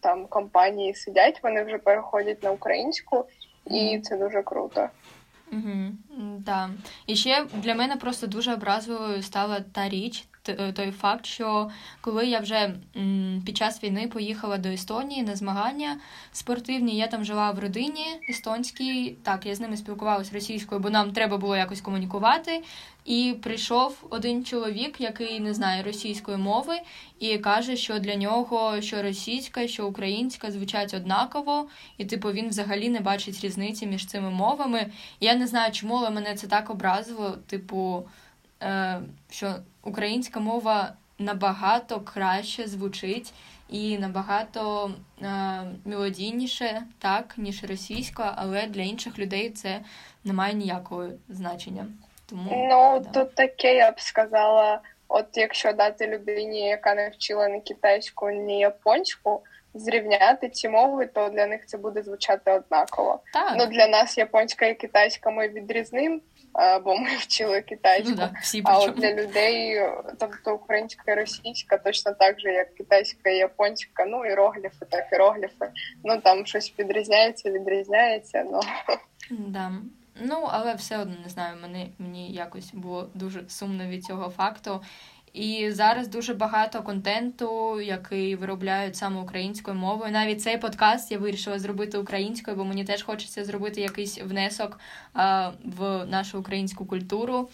там компанії сидять, вони вже переходять на українську, і це дуже круто. Угу, да. І ще для мене просто дуже образливою стала та річ, той факт, що коли я вже під час війни поїхала до Естонії на змагання спортивні, я там жила в родині естонській, так, я з ними спілкувалася російською, бо нам треба було якось комунікувати, і прийшов один чоловік, який не знає російської мови, і каже, що для нього що російська, що українська звучать однаково, і типу він взагалі не бачить різниці між цими мовами. Я не знаю, чому, але мене це так образило, типу, що українська мова набагато краще звучить і набагато е, мелодійніше, так, ніж російська, але для інших людей це не має ніякого значення. Тому, ну, да. Тут таке, я б сказала, от якщо дати людині, яка не вчила ні китайську, ні японську, зрівняти ці мови, то для них це буде звучати однаково. Так. Ну, для нас японська і китайська ми відрізнимо, бо ми вчили китайську, ну, да, всі, а от для людей, тобто українська і російська точно так же, як китайська і японська, ну, іерогліфи, так, іерогліфи, ну, там щось підрізняється, відрізняється, ну. Да. Ну, але все одно, не знаю, мені, мені якось було дуже сумно від цього факту, І зараз дуже багато контенту, який виробляють саме українською мовою. Навіть цей подкаст я вирішила зробити українською, бо мені теж хочеться зробити якийсь внесок а, в нашу українську культуру.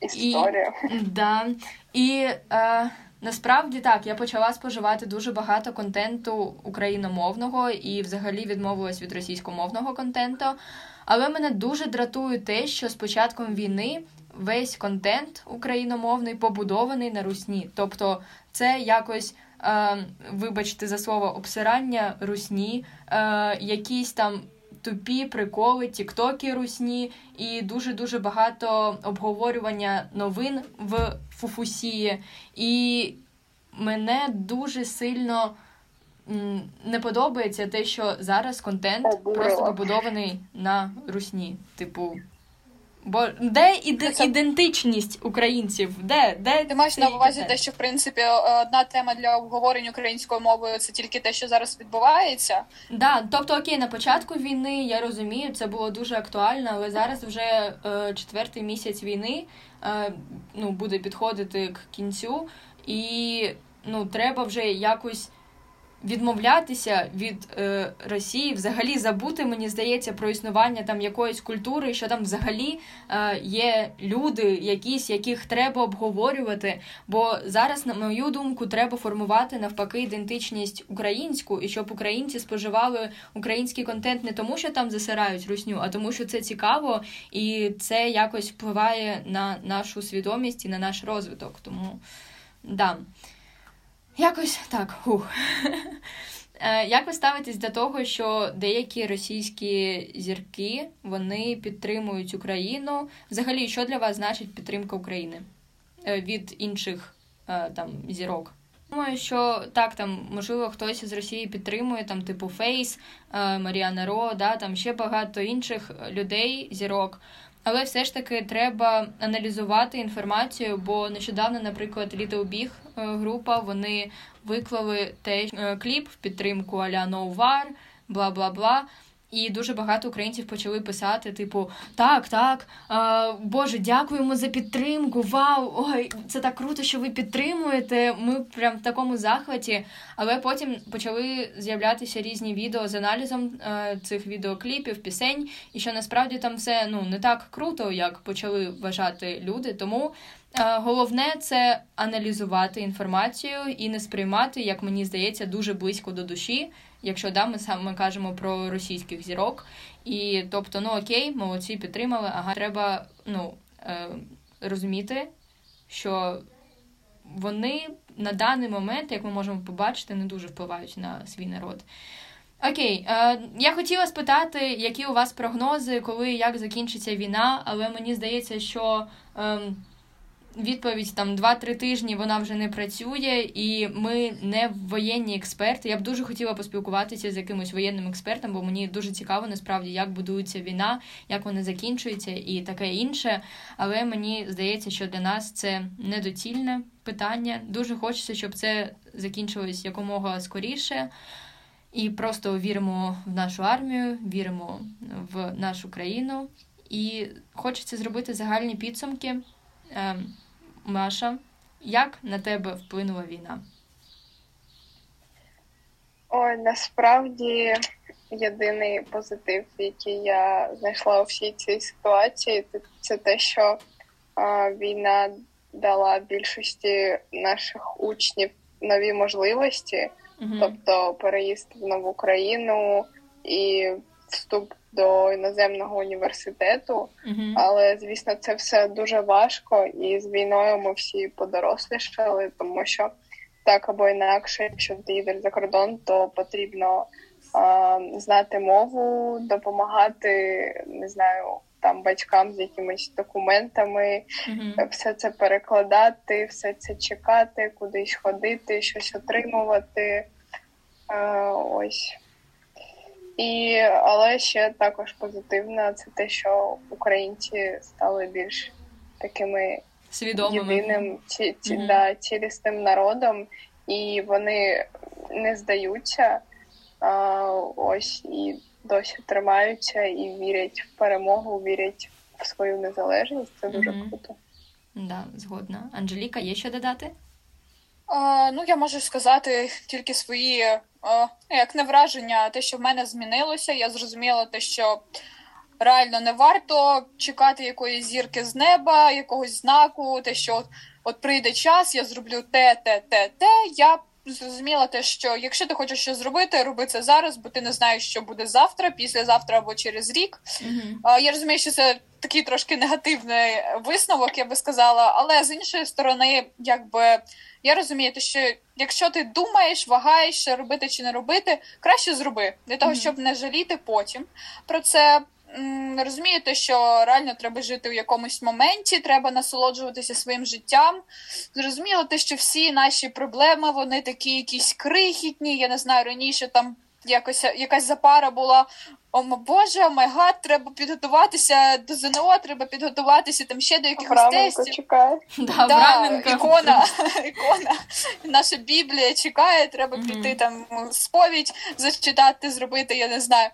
Історію. І, да. І а, насправді так, я почала споживати дуже багато контенту україномовного і взагалі відмовилась від російськомовного контенту. Але мене дуже дратує те, що з початком війни весь контент україномовний побудований на русні. Тобто це якось, е, вибачте за слово, обсирання русні, е, якісь там тупі приколи, тіктоки русні і дуже-дуже багато обговорювання новин в фуфусії. І мене дуже сильно не подобається те, що зараз контент Обурило. просто побудований на русні. Типу, бо де іде це... ідентичність українців? Де? Де ти маєш на увазі те, що в принципі одна тема для обговорення українською мовою це тільки те, що зараз відбувається? Да, тобто окей, на початку війни я розумію, це було дуже актуально, але зараз вже е, четвертий місяць війни е, ну, буде підходити к кінцю, і ну, треба вже якось відмовлятися від е, Росії, взагалі забути, мені здається, про існування там якоїсь культури, що там взагалі е, є люди якісь, яких треба обговорювати, бо зараз, на мою думку, треба формувати навпаки ідентичність українську, і щоб українці споживали український контент не тому, що там засирають русню, а тому, що це цікаво, і це якось впливає на нашу свідомість і на наш розвиток, тому, да. Якось так, хух. Як ви ставитесь до того, що деякі російські зірки, вони підтримують Україну? Взагалі, що для вас значить підтримка України від інших там зірок? Думаю, що так, там, можливо, хтось із Росії підтримує, там, типу Фейс, Маріана Ро, да, там ще багато інших людей, зірок. Але все ж таки треба аналізувати інформацію, бо нещодавно, наприклад, Little Big група, вони виклали теж кліп в підтримку а-ля No War, бла-бла-бла. І дуже багато українців почали писати, типу, так, так, е, Боже, дякуємо за підтримку, вау, ой, це так круто, що ви підтримуєте, ми прям в такому захваті. Але потім почали з'являтися різні відео з аналізом е, цих відеокліпів, пісень, і що насправді там все ну не так круто, як почали вважати люди, тому... Головне – це аналізувати інформацію і не сприймати, як мені здається, дуже близько до душі, якщо да, ми саме кажемо про російських зірок. І, тобто, ну окей, молодці, підтримали, ага, треба ну, розуміти, що вони на даний момент, як ми можемо побачити, не дуже впливають на свій народ. Окей, е, я хотіла спитати, які у вас прогнози, коли і як закінчиться війна, але мені здається, що... Е, Відповідь там два-три тижні вона вже не працює, і ми не воєнні експерти. Я б дуже хотіла поспілкуватися з якимось воєнним експертом, бо мені дуже цікаво насправді, як будується війна, як вона закінчується і таке інше. Але мені здається, що для нас це недоцільне питання. Дуже хочеться, щоб це закінчилось якомога скоріше. І просто віримо в нашу армію, віримо в нашу країну. І хочеться зробити загальні підсумки. Ем, Маша, як на тебе вплинула війна? Ой, насправді єдиний позитив, який я знайшла у всій цій ситуації, це те, що е, війна дала більшості наших учнів нові можливості, угу. Тобто переїзд в нову країну і вступ до іноземного університету, mm-hmm. але, звісно, це все дуже важко, і з війною ми всі подорослішали, тому що так або інакше, якщо ти їдеш за кордон, то потрібно а, знати мову, допомагати, не знаю, там, батькам з якимись документами, mm-hmm. все це перекладати, все це чекати, кудись ходити, щось отримувати, а, ось... І, але ще також позитивно це те, що українці стали більш такими свідомими. Єдиним, ці, ці, mm-hmm. да, цілісним народом, і вони не здаються, а, ось, і досі тримаються, і вірять в перемогу, вірять в свою незалежність, це дуже mm-hmm. круто. Да, згодна. Анжеліка, є що додати? Е, ну, я можу сказати тільки свої, е, як не враження, те, що в мене змінилося. Я зрозуміла те, що реально не варто чекати якоїсь зірки з неба, якогось знаку, те, що от, от прийде час, я зроблю те, те, те, те. Я зрозуміла те, що якщо ти хочеш щось зробити, роби це зараз, бо ти не знаєш, що буде завтра, післязавтра або через рік. Mm-hmm. Я розумію, що це такий трошки негативний висновок, я би сказала, але з іншої сторони, якби я розумію, що якщо ти думаєш, вагаєш, робити чи не робити, краще зроби, для того, mm-hmm. щоб не жаліти потім про це. Розумієте, що реально треба жити в якомусь моменті, треба насолоджуватися своїм життям. Зрозуміло те, що всі наші проблеми, вони такі якісь крихітні, я не знаю, раніше там якось, якась запара була, о боже, о май гад, треба підготуватися до ЗНО, треба підготуватися там ще до якихось тестів. Чекає. Да, да, ікона, ікона, наша Біблія чекає, треба mm-hmm. піти там сповідь, зачитати, зробити, я не знаю.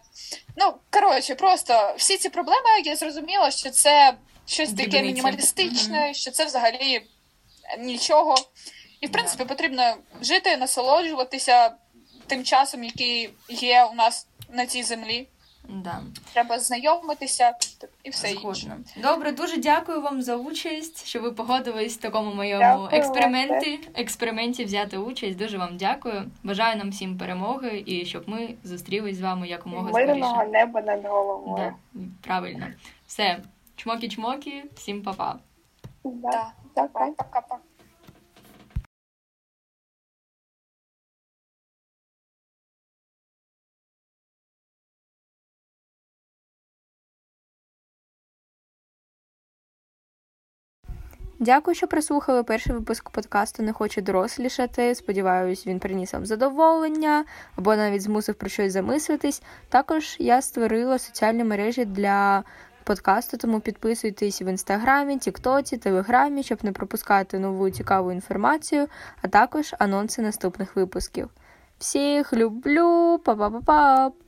Ну, коротше, просто всі ці проблеми, я зрозуміла, що це щось таке мінімалістичне, mm-hmm. що це взагалі нічого. І, в принципі, yeah. потрібно жити, насолоджуватися тим часом, який є у нас на цій землі. Да. Треба знайомитися і все інше. Добре, дуже дякую вам за участь, що ви погодились в такому моєму експерименті, експерименті взяти участь. Дуже вам дякую. Бажаю нам всім перемоги і щоб ми зустрілись з вами якомога скоріше. Мирного неба над головою. Да. Правильно. Все. Чмокі-чмокі. Всім па-па. Да. Да. Па-па-па. Дякую, що прослухали перший випуск подкасту «Не хочу дорослішати». Сподіваюсь, він приніс вам задоволення або навіть змусив про щось замислитись. Також я створила соціальні мережі для подкасту, тому підписуйтесь в Інстаграмі, Тіктоці, Телеграмі, щоб не пропускати нову цікаву інформацію, а також анонси наступних випусків. Всіх люблю! Па-па-па-па!